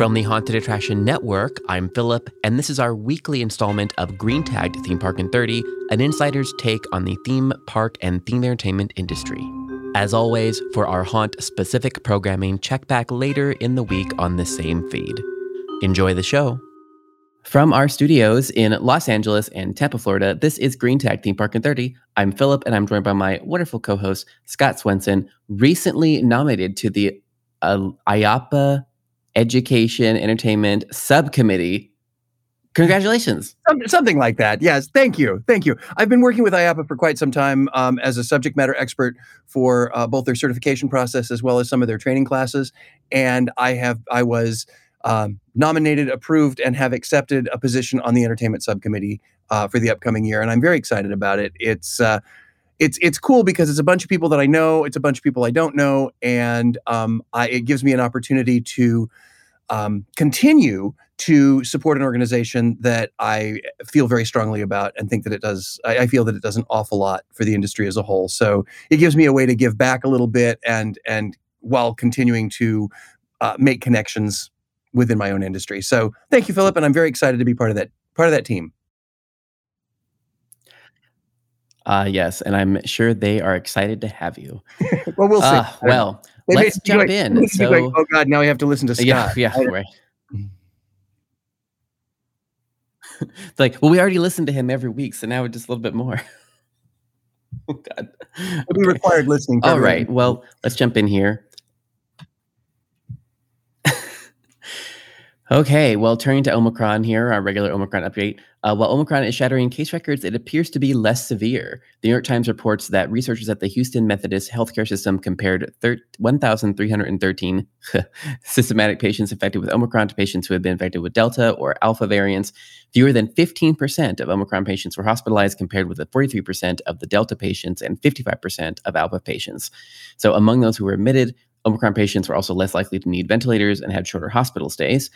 From the Haunted Attraction Network, I'm Philip, and this is our weekly installment of Green Tagged Theme Park in 30, an insider's take on the theme park and theme entertainment industry. As always, for our haunt-specific programming, check back later in the week on the same feed. Enjoy the show. From our studios in Los Angeles and Tampa, Florida, this is Green Tag Theme Park in 30. I'm Philip, and I'm joined by my wonderful co-host, Scott Swenson, recently nominated to the IAPA Education Entertainment Subcommittee. Congratulations. Something like that. Yes. Thank you. I've been working with IAPA for quite some time as a subject matter expert for both their certification process as well as some of their training classes. And I was nominated, approved, and have accepted a position on the entertainment subcommittee for the upcoming year. And I'm very excited about it. It's cool because it's a bunch of people that I know. It's a bunch of people I don't know. And it gives me an opportunity to continue to support an organization that I feel very strongly about and think that it does. I feel that it does an awful lot for the industry as a whole. So it gives me a way to give back a little bit and while continuing to make connections within my own industry. So thank you, Philip, and I'm very excited to be part of that team. Yes, and I'm sure they are excited to have you. Well, we'll see. Well, let's jump in. So, oh God, now we have to listen to Scott. Yeah, right. It's like, well, we already listened to him every week, so now we're just a little bit more. Oh God, we required listening. All right, well, let's jump in here. Okay, well, turning to Omicron here, our regular Omicron update. While Omicron is shattering case records, it appears to be less severe. The New York Times reports that researchers at the Houston Methodist healthcare system compared 1,313 symptomatic patients infected with Omicron to patients who had been infected with Delta or Alpha variants. Fewer than 15% of Omicron patients were hospitalized compared with the 43% of the Delta patients and 55% of Alpha patients. So among those who were admitted, Omicron patients were also less likely to need ventilators and had shorter hospital stays.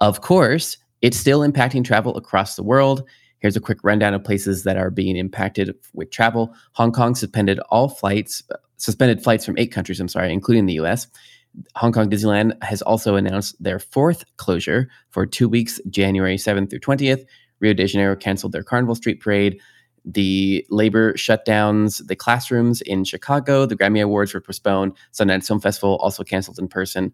Of course, it's still impacting travel across the world. Here's a quick rundown of places that are being impacted with travel. Hong Kong suspended flights from 8 countries, including the U.S. Hong Kong Disneyland has also announced their 4th closure for 2 weeks, January 7th through 20th. Rio de Janeiro canceled their Carnival Street Parade. The labor shut down the classrooms in Chicago. The Grammy Awards were postponed. Sundance Film Festival also canceled in person.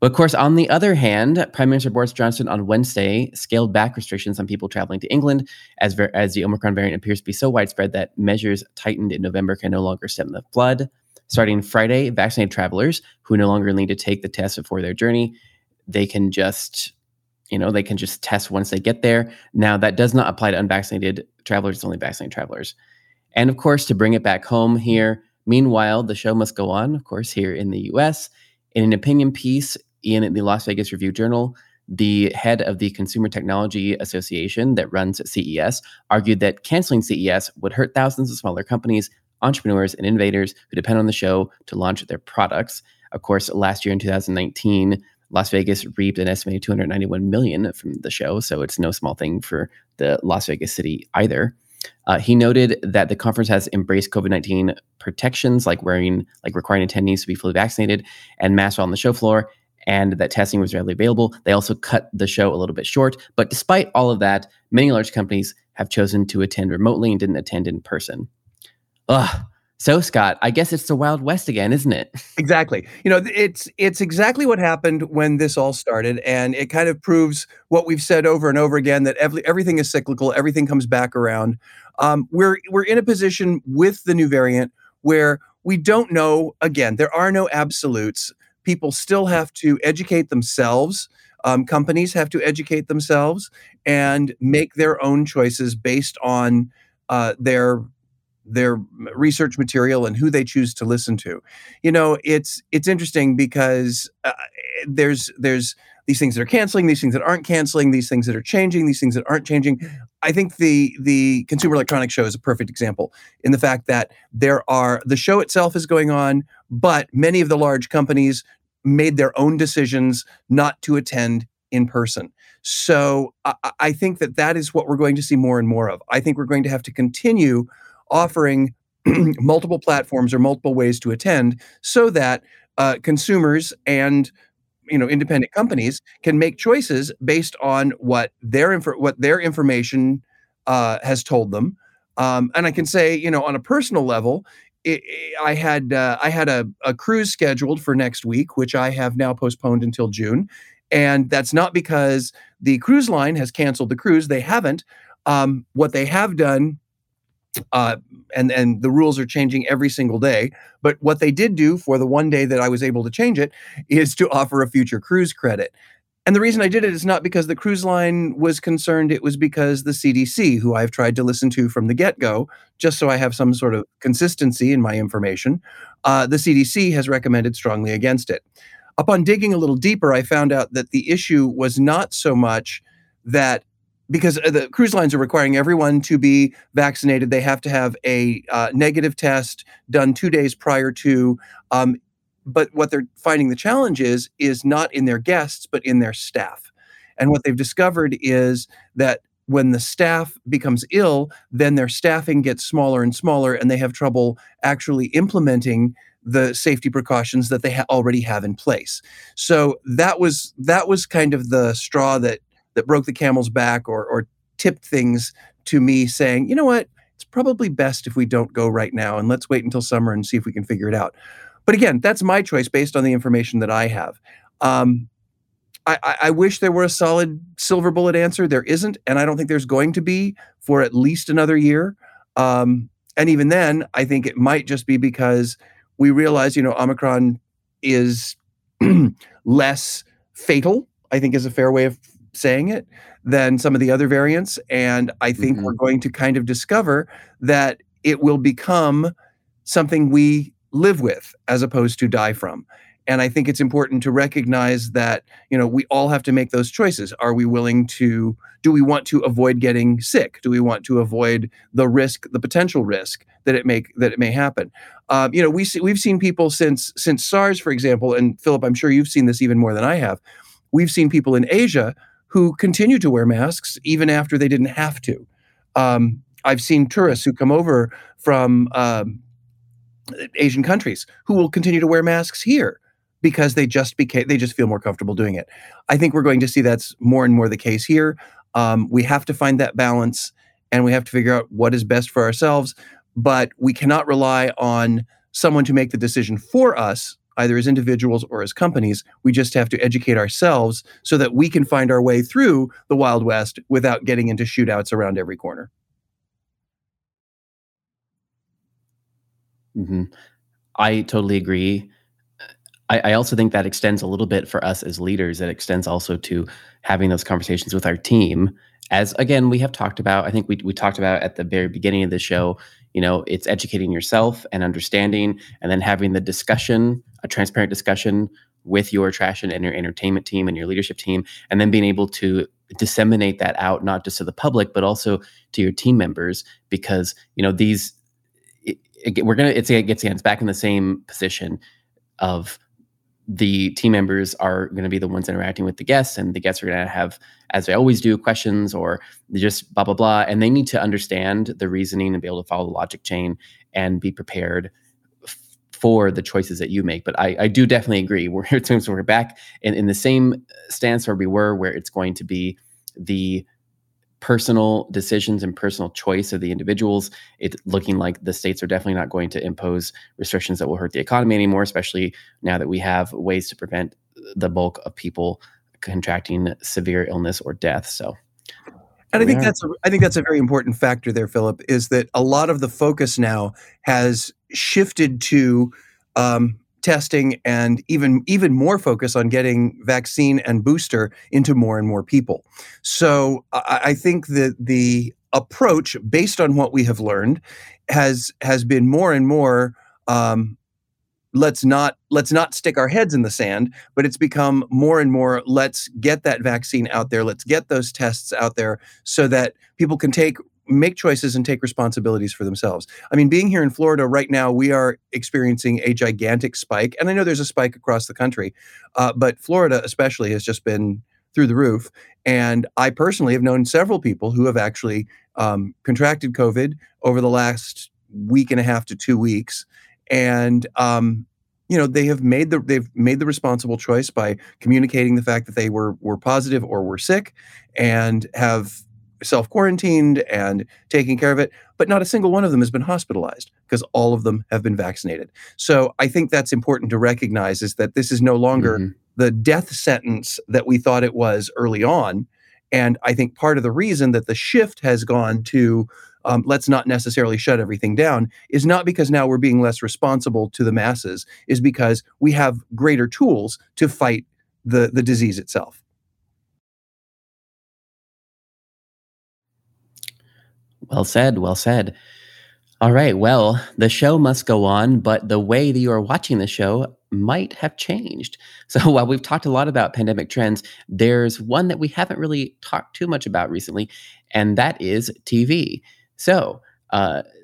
But of course, on the other hand, Prime Minister Boris Johnson on Wednesday scaled back restrictions on people traveling to England as the Omicron variant appears to be so widespread that measures tightened in November can no longer stem the flood. Starting Friday, vaccinated travelers who no longer need to take the test before their journey, they can just test once they get there. Now, that does not apply to unvaccinated travelers. It's only vaccinated travelers. And of course, to bring it back home here, meanwhile, the show must go on, of course, here in the U.S. In an opinion piece in the Las Vegas Review Journal, the head of the Consumer Technology Association that runs CES argued that canceling CES would hurt thousands of smaller companies, entrepreneurs, and innovators who depend on the show to launch their products. Of course, last year in 2019, Las Vegas reaped an estimated $291 million from the show, so it's no small thing for the Las Vegas city either. He noted that the conference has embraced COVID-19 protections, like requiring attendees to be fully vaccinated and masked on the show floor, and that testing was readily available. They also cut the show a little bit short, but despite all of that, many large companies have chosen to attend remotely and didn't attend in person. Ugh. So, Scott, I guess it's the Wild West again, isn't it? Exactly. It's exactly what happened when this all started, and it kind of proves what we've said over and over again, that everything is cyclical, everything comes back around. We're in a position with the new variant where we don't know, again, there are no absolutes. People still have to educate themselves. Companies have to educate themselves and make their own choices based on their research material and who they choose to listen to. It's interesting because there's these things that are canceling, these things that aren't canceling, these things that are changing, these things that aren't changing. I think the Consumer Electronics Show is a perfect example in the fact that the show itself is going on, but many of the large companies made their own decisions not to attend in person. So I think that is what we're going to see more and more of. I think we're going to have to continue offering multiple platforms or multiple ways to attend so that consumers and independent companies can make choices based on what their information has told them. And I can say, on a personal level, I had a cruise scheduled for next week, which I have now postponed until June. And that's not because the cruise line has canceled the cruise. They haven't. What they have done, and the rules are changing every single day, but what they did do for the one day that I was able to change it is to offer a future cruise credit. And the reason I did it is not because the cruise line was concerned. It was because the CDC, who I've tried to listen to from the get-go, just so I have some sort of consistency in my information, the CDC has recommended strongly against it. Upon digging a little deeper, I found out that the issue was not so much that, because the cruise lines are requiring everyone to be vaccinated, they have to have a negative test done 2 days prior to. But what they're finding the challenge is not in their guests, but in their staff. And what they've discovered is that when the staff becomes ill, then their staffing gets smaller and smaller, and they have trouble actually implementing the safety precautions that they already have in place. So that was kind of the straw that broke the camel's back or tipped things to me saying, you know what, it's probably best if we don't go right now, and let's wait until summer and see if we can figure it out. But again, that's my choice based on the information that I have. I wish there were a solid silver bullet answer. There isn't, and I don't think there's going to be for at least another year. And even then, I think it might just be because we realize, Omicron is less fatal, I think is a fair way of saying it, than some of the other variants. And I think we're going to kind of discover that it will become something we live with as opposed to die from. And I think it's important to recognize that, we all have to make those choices. Do we want to avoid getting sick? Do we want to avoid the potential risk that it may happen? We've seen people since SARS, for example, and Philip, I'm sure you've seen this even more than I have. We've seen people in Asia who continue to wear masks even after they didn't have to. I've seen tourists who come over from Asian countries who will continue to wear masks here because they just feel more comfortable doing it. I think we're going to see that's more and more the case here. We have to find that balance, and we have to figure out what is best for ourselves, but we cannot rely on someone to make the decision for us, either as individuals or as companies. We just have to educate ourselves so that we can find our way through the Wild West without getting into shootouts around every corner. Mm-hmm. I totally agree. I also think that extends a little bit for us as leaders. That extends also to having those conversations with our team. As again, we have talked about, I think we talked about at the very beginning of the show, it's educating yourself and understanding, and then having the discussion, a transparent discussion with your attraction and your entertainment team and your leadership team, and then being able to disseminate that out, not just to the public, but also to your team members, because, it gets hands back in the same position of the team members are going to be the ones interacting with the guests, and the guests are going to have, as they always do, questions or just blah, blah, blah. And they need to understand the reasoning and be able to follow the logic chain and be prepared for the choices that you make. But I do definitely agree. We're back in the same stance where we were, where it's going to be the personal decisions and personal choice of the individuals. It's looking like the states are definitely not going to impose restrictions that will hurt the economy anymore, especially now that we have ways to prevent the bulk of people contracting severe illness or death. So, and I think that's a very important factor there, Philip, is that a lot of the focus now has shifted to testing, and even more focus on getting vaccine and booster into more and more people. So I think that the approach, based on what we have learned, has been more and more let's not stick our heads in the sand, but it's become more and more let's get that vaccine out there, let's get those tests out there, so that people can make choices and take responsibilities for themselves. I mean, being here in Florida right now, we are experiencing a gigantic spike. And I know there's a spike across the country, but Florida especially has just been through the roof. And I personally have known several people who have actually contracted COVID over the last week and a half to 2 weeks. And you know, they have made the responsible choice by communicating the fact that they were positive or were sick and have self-quarantined and taking care of it, but not a single one of them has been hospitalized because all of them have been vaccinated. So I think that's important to recognize, is that this is no longer the death sentence that we thought it was early on. And I think part of the reason that the shift has gone to let's not necessarily shut everything down is not because now we're being less responsible to the masses, is because we have greater tools to fight the disease itself. Well said, well said. All right, well, the show must go on, but the way that you are watching the show might have changed. So while we've talked a lot about pandemic trends, there's one that we haven't really talked too much about recently, and that is TV. So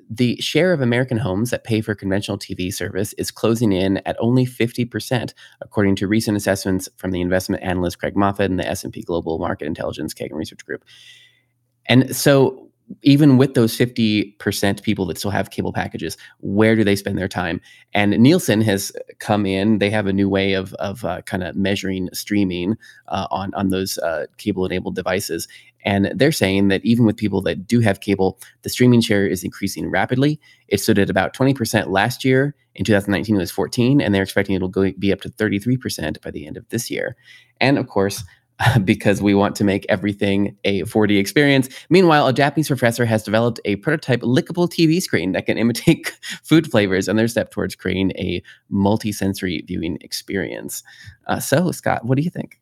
the share of American homes that pay for conventional TV service is closing in at only 50%, according to recent assessments from the investment analyst Craig Moffitt and the S&P Global Market Intelligence Kagan Research Group. And so even with those 50% people that still have cable packages, where do they spend their time? And Nielsen has come in. They have a new way of kind of measuring streaming on those cable-enabled devices. And they're saying that even with people that do have cable, the streaming share is increasing rapidly. It stood at about 20% last year. In 2019, it was 14%, and they're expecting it'll be up to 33% by the end of this year. And of course, because we want to make everything a 4D experience. Meanwhile, a Japanese professor has developed a prototype lickable TV screen that can imitate food flavors and their step towards creating a multi-sensory viewing experience. So, Scott, what do you think?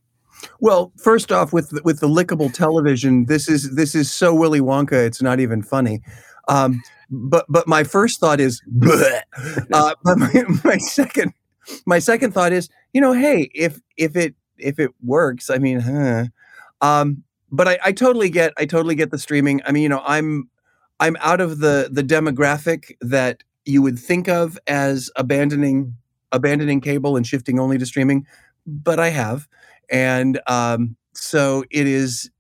Well, first off, with the lickable television, this is so Willy Wonka, it's not even funny. But my first thought is, bleh. But my second thought is, you know, hey, if it works, I mean, but I totally get the streaming. I mean, you know, I'm out of the demographic that you would think of as abandoning cable and shifting only to streaming, but I have. And, so it is,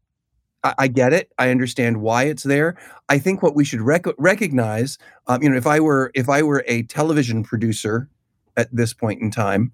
I get it. I understand why it's there. I think what we should recognize, you know, if I were a television producer at this point in time,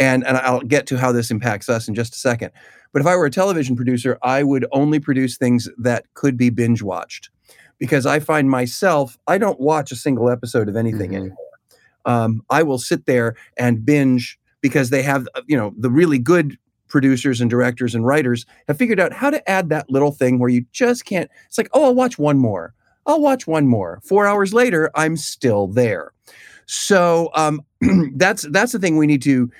and I'll get to how this impacts us in just a second, but if I were a television producer, I would only produce things that could be binge watched, because I find myself, I don't watch a single episode of anything anymore. I will sit there and binge, because they have, you know, the really good producers and directors and writers have figured out how to add that little thing where you just can't, it's like, oh, I'll watch one more. 4 hours later, I'm still there. So that's the thing we need to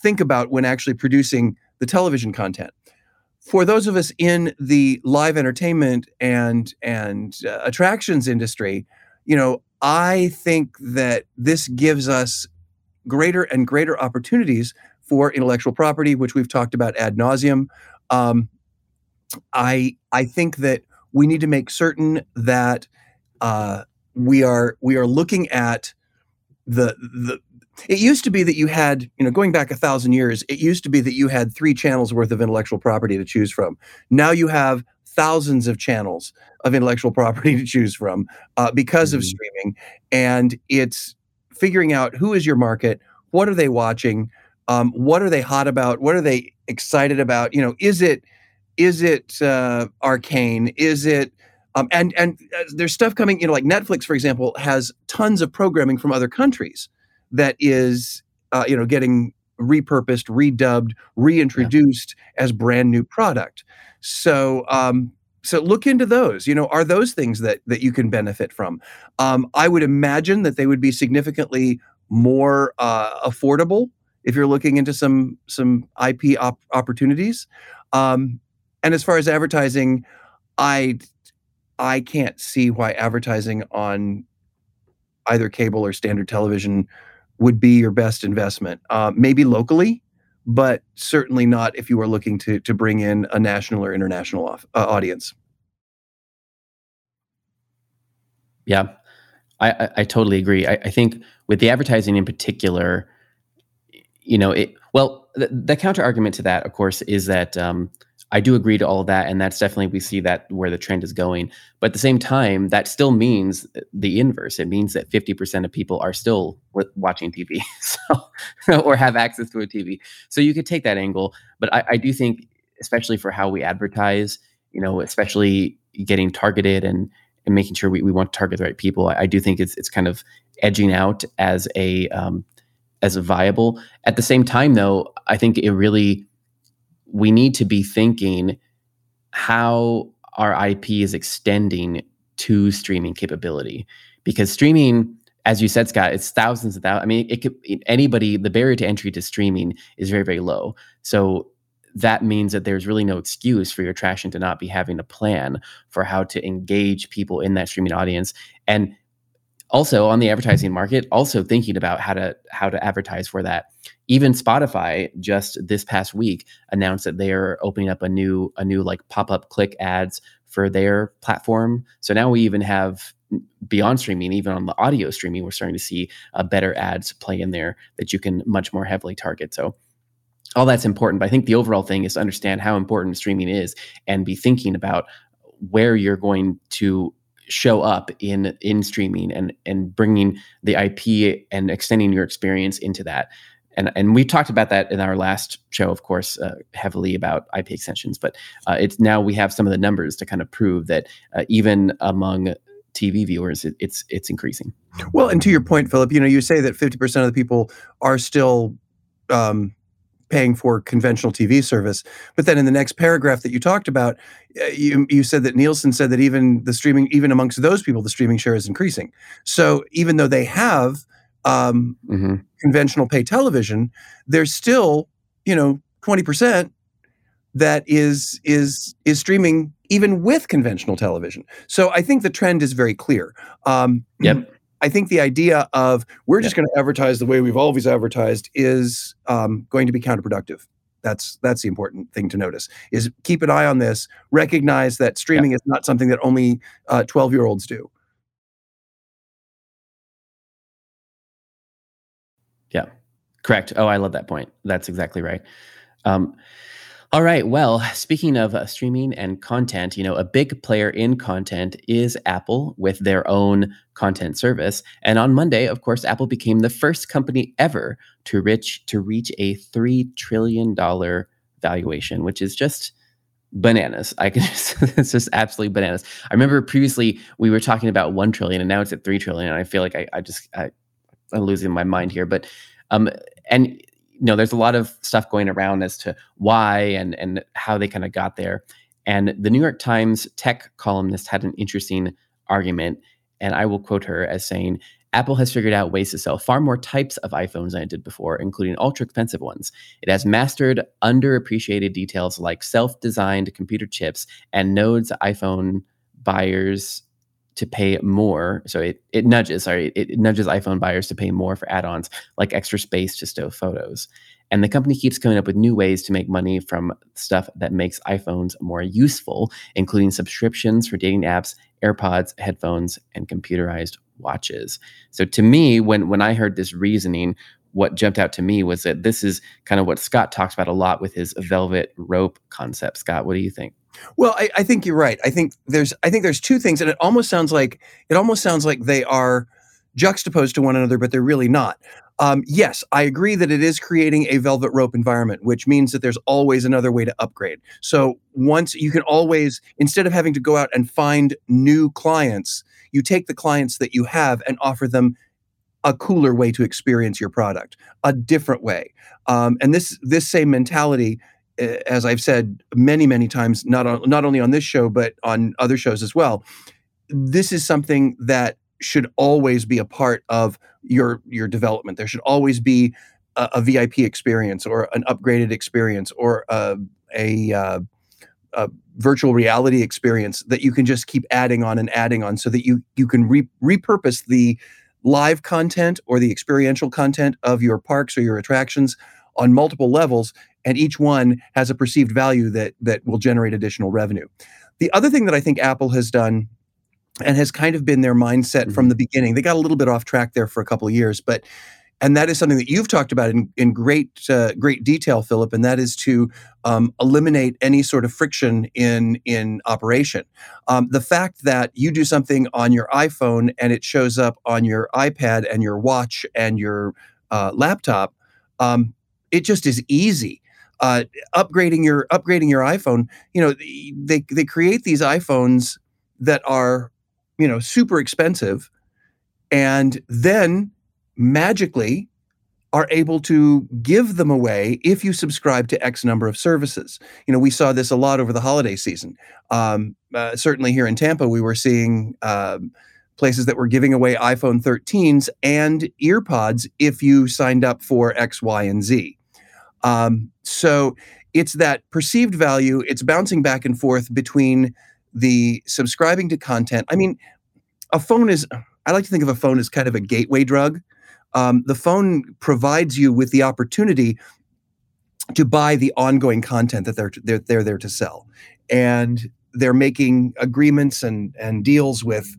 think about when actually producing the television content. For those of us in the live entertainment and attractions industry, you know, I think that this gives us greater and greater opportunities for intellectual property, which we've talked about ad nauseum. I think that we need to make certain that we are looking at the it used to be that you had, you know, going back 1,000 years, it used to be that you had 3 channels worth of intellectual property to choose from. Now you have thousands of channels of intellectual property to choose from because of streaming. And it's figuring out who is your market, what are they watching, what are they hot about, what are they excited about, you know, is it arcane, is it and there's stuff coming, you know, like Netflix, for example, has tons of programming from other countries that is, you know, getting repurposed, redubbed, reintroduced as brand new product. So, so look into those, you know, are those things that you can benefit from? I would imagine that they would be significantly more affordable if you're looking into some IP opportunities. And as far as advertising, I can't see why advertising on either cable or standard television would be your best investment. Maybe locally, but certainly not if you are looking to bring in a national or international audience. Yeah, I totally agree. I think with the advertising in particular, you know, the counter argument to that, of course, is that I do agree to all of that, and that's definitely, we see that where the trend is going. But at the same time, that still means the inverse. It means that 50% of people are still watching TV, so, or have access to a TV. So you could take that angle, but I do think, especially for how we advertise, you know, especially getting targeted and making sure we want to target the right people, I do think it's kind of edging out as a viable. At the same time, though, I think we need to be thinking how our IP is extending to streaming capability, because streaming, as you said, Scott, it's thousands of thousands. I mean, the barrier to entry to streaming is very, very low. So that means that there's really no excuse for your attraction to not be having a plan for how to engage people in that streaming audience. And also on the advertising market, also thinking about how to advertise for that. Even Spotify just this past week announced that they are opening up a new like pop-up click ads for their platform. So now we even have beyond streaming, even on the audio streaming, we're starting to see better ads play in there that you can much more heavily target. So all that's important, but I think the overall thing is to understand how important streaming is and be thinking about where you're going to show up in streaming and bringing the IP and extending your experience into that. And we talked about that in our last show, of course, heavily about IP extensions, but it's now we have some of the numbers to kind of prove that even among TV viewers, it's increasing. Well, and to your point, Philip, you know, you say that 50% of the people are still paying for conventional TV service. But then in the next paragraph that you talked about, you said that Nielsen said that even amongst those people, the streaming share is increasing. So even though they have conventional pay television, there's still, you know, 20% that is streaming even with conventional television. So I think the trend is very clear. Yep. I think the idea of we're just going to advertise the way we've always advertised is going to be counterproductive. That's the important thing to notice, is keep an eye on this, recognize that streaming is not something that only 12-year-olds do. Yeah, correct. Oh, I love that point. That's exactly right. All right. Well, speaking of streaming and content, you know, a big player in content is Apple with their own content service. And on Monday, of course, Apple became the first company ever to reach a $3 trillion valuation, which is just bananas. It's just absolutely bananas. I remember previously we were talking about $1 trillion and now it's at $3 trillion. And I feel like I'm losing my mind here, but, and you know, there's a lot of stuff going around as to why and how they kind of got there. And the New York Times tech columnist had an interesting argument, and I will quote her as saying, "Apple has figured out ways to sell far more types of iPhones than it did before, including ultra-expensive ones. It has mastered underappreciated details like self-designed computer chips and nodes iPhone buyers to pay more." So it nudges iPhone buyers to pay more for add-ons like extra space to stow photos. And the company keeps coming up with new ways to make money from stuff that makes iPhones more useful, including subscriptions for dating apps, AirPods, headphones, and computerized watches. So to me, when I heard this reasoning, what jumped out to me was that this is kind of what Scott talks about a lot with his velvet rope concept. Scott, what do you think? Well, I think you're right. I think there's two things, and it almost sounds like they are juxtaposed to one another, but they're really not. Yes, I agree that it is creating a velvet rope environment, which means that there's always another way to upgrade. So once you can always, instead of having to go out and find new clients, you take the clients that you have and offer them a cooler way to experience your product, a different way. And this same mentality, as I've said many, many times, not only on this show, but on other shows as well, this is something that should always be a part of your development. There should always be a VIP experience or an upgraded experience or a virtual reality experience that you can just keep adding on so that you can repurpose the live content or the experiential content of your parks or your attractions on multiple levels, and each one has a perceived value that will generate additional revenue. The other thing that I think Apple has done and has kind of been their mindset from the beginning, they got a little bit off track there for a couple of years, but And that is something that you've talked about in great detail, Philip, and that is to eliminate any sort of friction in operation. The fact that you do something on your iPhone and it shows up on your iPad and your watch and your laptop, it just is easy. Upgrading your iPhone, you know, they create these iPhones that are, you know, super expensive, and then magically are able to give them away if you subscribe to X number of services. You know, we saw this a lot over the holiday season. Certainly here in Tampa, we were seeing places that were giving away iPhone 13s and EarPods if you signed up for X, Y, and Z. So it's that perceived value. It's bouncing back and forth between the subscribing to content. I mean, a phone is, I like to think of a phone as kind of a gateway drug. The phone provides you with the opportunity to buy the ongoing content that they're there to sell. And they're making agreements and deals with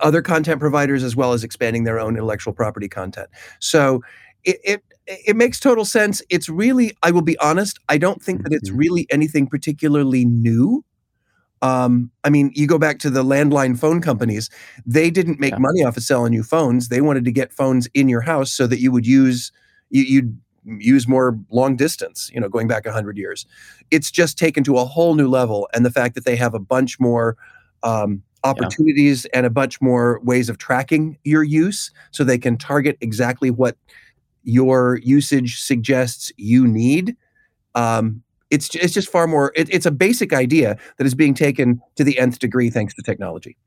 other content providers, as well as expanding their own intellectual property content. So it makes total sense. It's really, I will be honest, I don't think that it's really anything particularly new. I mean, you go back to the landline phone companies, they didn't make money off of selling you phones. They wanted to get phones in your house so that you would use more long distance, you know, going back 100 years. It's just taken to a whole new level. And the fact that they have a bunch more, opportunities and a bunch more ways of tracking your use, so they can target exactly what your usage suggests you need. It's just far more, it's a basic idea that is being taken to the nth degree thanks to technology.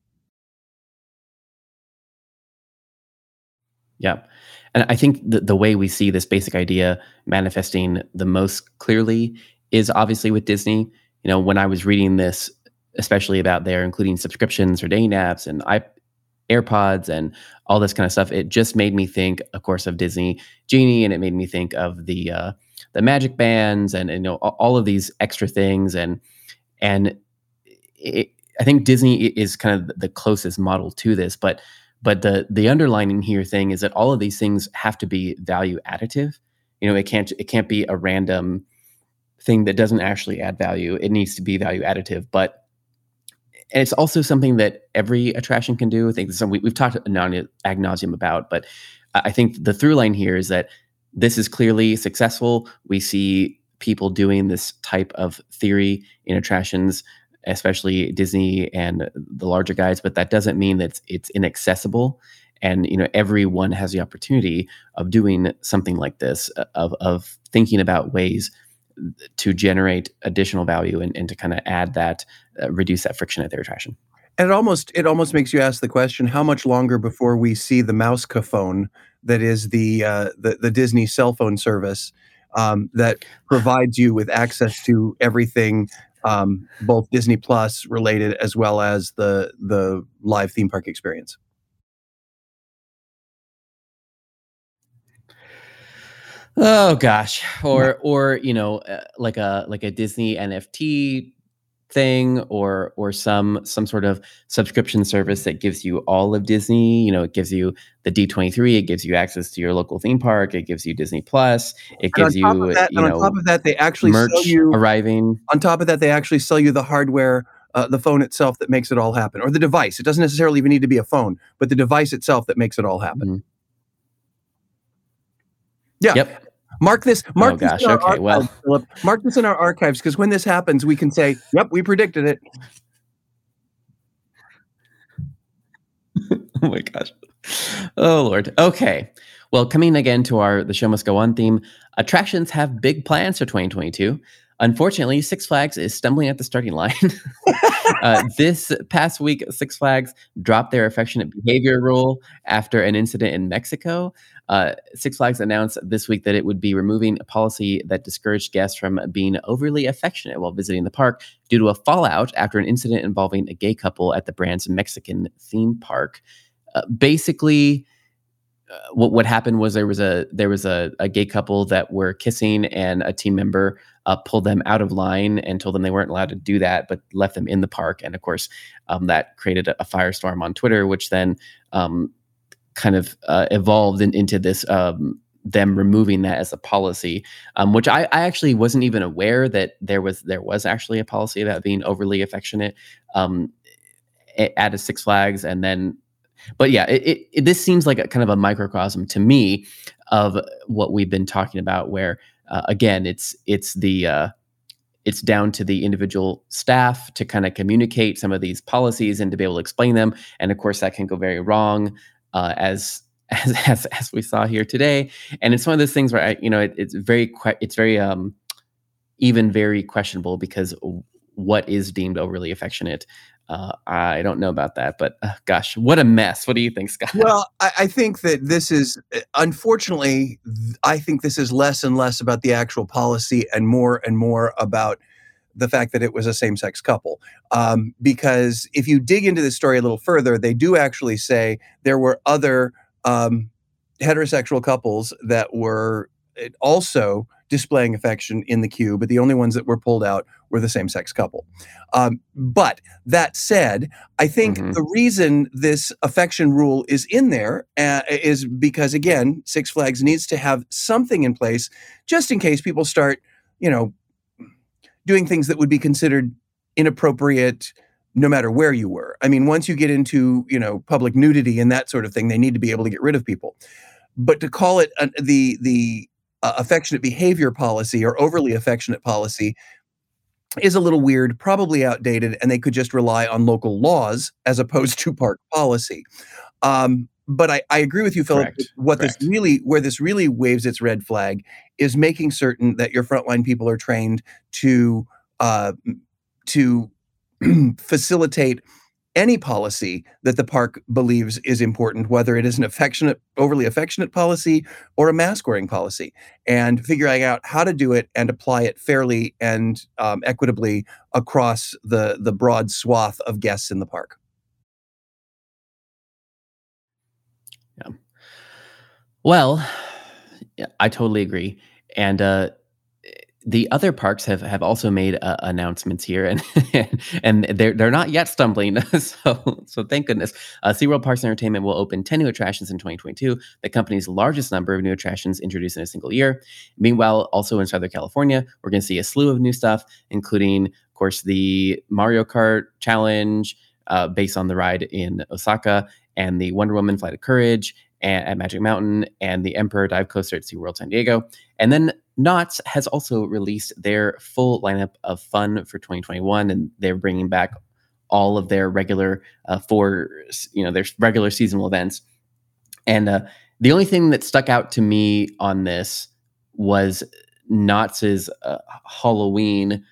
Yeah. And I think the way we see this basic idea manifesting the most clearly is obviously with Disney. You know, when I was reading this, especially about their including subscriptions or dating apps and AirPods and all this kind of stuff, it just made me think, of course, of Disney Genie, and it made me think of the Magic Bands and you know, all of these extra things, and I think Disney is kind of the closest model to this, but the underlining here thing is that all of these things have to be value additive. You know, it can't be a random thing that doesn't actually add value. It needs to be value additive, and it's also something that every attraction can do. I think we've talked ad nauseum about, but I think the through line here is that this is clearly successful. We see people doing this type of theory in attractions, especially Disney and the larger guys, but that doesn't mean that it's inaccessible. And, you know, everyone has the opportunity of doing something like this, of thinking about ways to generate additional value and to kind of add that, reduce that friction at their attraction. And it almost makes you ask the question: how much longer before we see the mouse-caphone that is the Disney cell phone service that provides you with access to everything, both Disney Plus related as well as the live theme park experience? Oh gosh, or you know, like a Disney NFT thing, or some sort of subscription service that gives you all of Disney. You know, it gives you the D23, it gives you access to your local theme park, it gives you Disney Plus, it gives you, on top of that, they actually merch sell you arriving. On top of that, they actually sell you the hardware, the phone itself that makes it all happen, or the device. It doesn't necessarily even need to be a phone, but the device itself that makes it all happen. Mm-hmm. Yeah. Yep. Mark this. Okay. Well, Philip, mark this in our archives, because when this happens, we can say, "Yep, we predicted it." Oh my gosh! Oh Lord. Okay. Well, coming again to our "The Show Must Go On" theme, attractions have big plans for 2022. Unfortunately, Six Flags is stumbling at the starting line. This past week, Six Flags dropped their affectionate behavior rule after an incident in Mexico. Six Flags announced this week that it would be removing a policy that discouraged guests from being overly affectionate while visiting the park due to a fallout after an incident involving a gay couple at the brand's Mexican theme park. Basically, what happened was there was a gay couple that were kissing, and a team member pulled them out of line and told them they weren't allowed to do that, but left them in the park. And of course, that created a firestorm on Twitter, which then kind of evolved into this them removing that as a policy, which I actually wasn't even aware that there was actually a policy about being overly affectionate at a Six Flags. And then, but yeah, this seems like a kind of a microcosm to me of what we've been talking about, where again, it's down to the individual staff to kind of communicate some of these policies and to be able to explain them. And of course, that can go very wrong, as we saw here today. And it's one of those things where it's very questionable, because what is deemed overly affectionate? I don't know about that, but gosh, what a mess. What do you think, Scott? Well, I think that this is, unfortunately, I think this is less and less about the actual policy and more about the fact that it was a same-sex couple. Because if you dig into this story a little further, they do actually say there were other heterosexual couples that were also displaying affection in the queue, but the only ones that were pulled out were the same-sex couple. But that said, I think the reason this affection rule is in there is because, again, Six Flags needs to have something in place just in case people start, doing things that would be considered inappropriate no matter where you were. I mean, once you get into, public nudity and that sort of thing, they need to be able to get rid of people. But to call it the affectionate behavior policy or overly affectionate policy is a little weird, probably outdated, and they could just rely on local laws as opposed to park policy. But I agree with you, Philip. Correct. Where this really waves its red flag is making certain that your frontline people are trained to facilitate any policy that the park believes is important, whether it is an overly affectionate policy or a mask wearing policy, and figuring out how to do it and apply it fairly and equitably across the broad swath of guests in the park. Yeah. Well, I totally agree. And, the other parks have also made announcements here, and they're not yet stumbling. So thank goodness. SeaWorld Parks and Entertainment will open 10 new attractions in 2022, the company's largest number of new attractions introduced in a single year. Meanwhile, also in Southern California, we're going to see a slew of new stuff, including, of course, the Mario Kart Challenge based on the ride in Osaka, and the Wonder Woman Flight of Courage at Magic Mountain, and the Emperor Dive Coaster at SeaWorld San Diego. And then Knotts has also released their full lineup of fun for 2021, and they're bringing back all of their regular their regular seasonal events. And the only thing that stuck out to me on this was Knotts' Halloween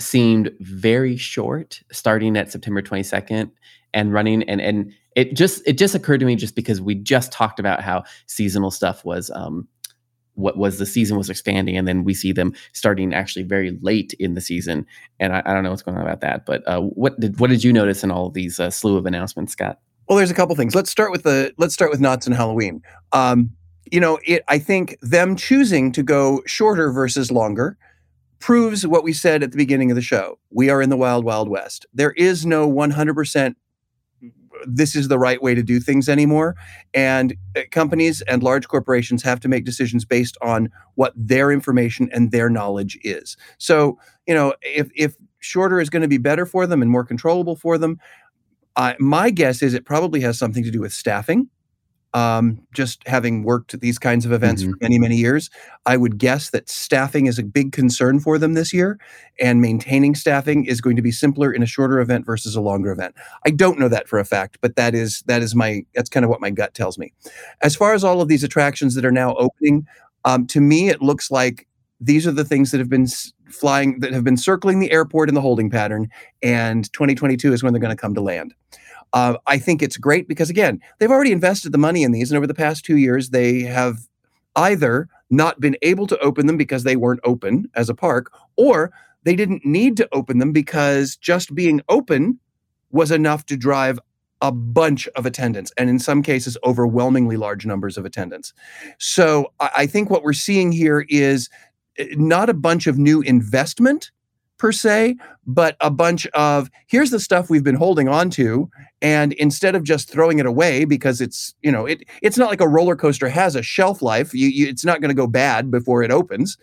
seemed very short, starting at September 22nd and running. And it just occurred to me, just because we just talked about how seasonal stuff was. The season was expanding, and then we see them starting actually very late in the season. And I don't know what's going on about that, but what did you notice in all of these slew of announcements, Scott? Well, there's a couple things. Let's start with Knotts and Halloween. I think them choosing to go shorter versus longer proves what we said at the beginning of the show. We are in the wild, wild west. There is no 100%. This is the right way to do things anymore. And companies and large corporations have to make decisions based on what their information and their knowledge is. So, if shorter is going to be better for them and more controllable for them, my guess is it probably has something to do with staffing. Just having worked at these kinds of events for many, many years, I would guess that staffing is a big concern for them this year, and maintaining staffing is going to be simpler in a shorter event versus a longer event. I don't know that for a fact, but that's kind of what my gut tells me. As far as all of these attractions that are now opening, to me, it looks like these are the things that have been flying, that have been circling the airport in the holding pattern, and 2022 is when they're going to come to land. I think it's great because, again, they've already invested the money in these, and over the past 2 years, they have either not been able to open them because they weren't open as a park, or they didn't need to open them because just being open was enough to drive a bunch of attendance, and in some cases, overwhelmingly large numbers of attendance. So I think what we're seeing here is not a bunch of new investment, per se, but a bunch of, here's the stuff we've been holding on to, and instead of just throwing it away because it's, you know, it's not like a roller coaster has a shelf life. It's not going to go bad before it opens.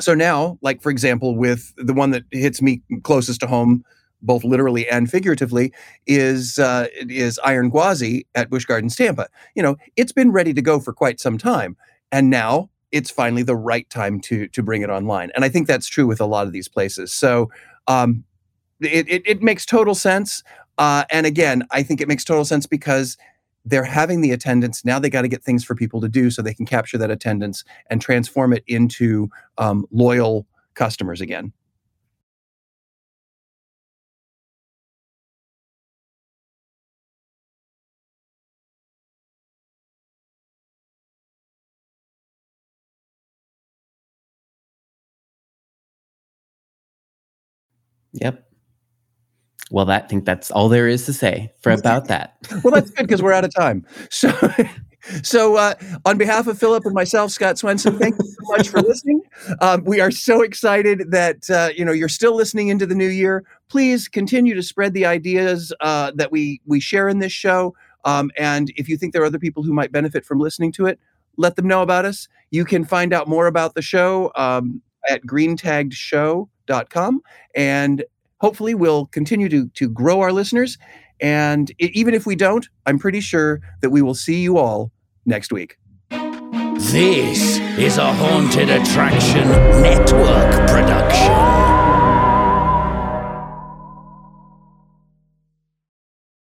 So now, like, for example, with the one that hits me closest to home, both literally and figuratively, is Iron Gwazi at Busch Gardens Tampa. You know, it's been ready to go for quite some time, and now it's finally the right time to bring it online. And I think that's true with a lot of these places. So it makes total sense. And again, I think it makes total sense because they're having the attendance. Now they got to get things for people to do so they can capture that attendance and transform it into loyal customers again. Yep. Well, I think that's all there is to say about that. Well, that's good because we're out of time. So on behalf of Philip and myself, Scott Swenson, thank you so much for listening. We are so excited that you're still listening into the new year. Please continue to spread the ideas that we share in this show. And if you think there are other people who might benefit from listening to it, let them know about us. You can find out more about the show at greentagedshow.com, and hopefully we'll continue to grow our listeners. And even if we don't, I'm pretty sure that we will see you all next week. This is a Haunted Attraction Network production.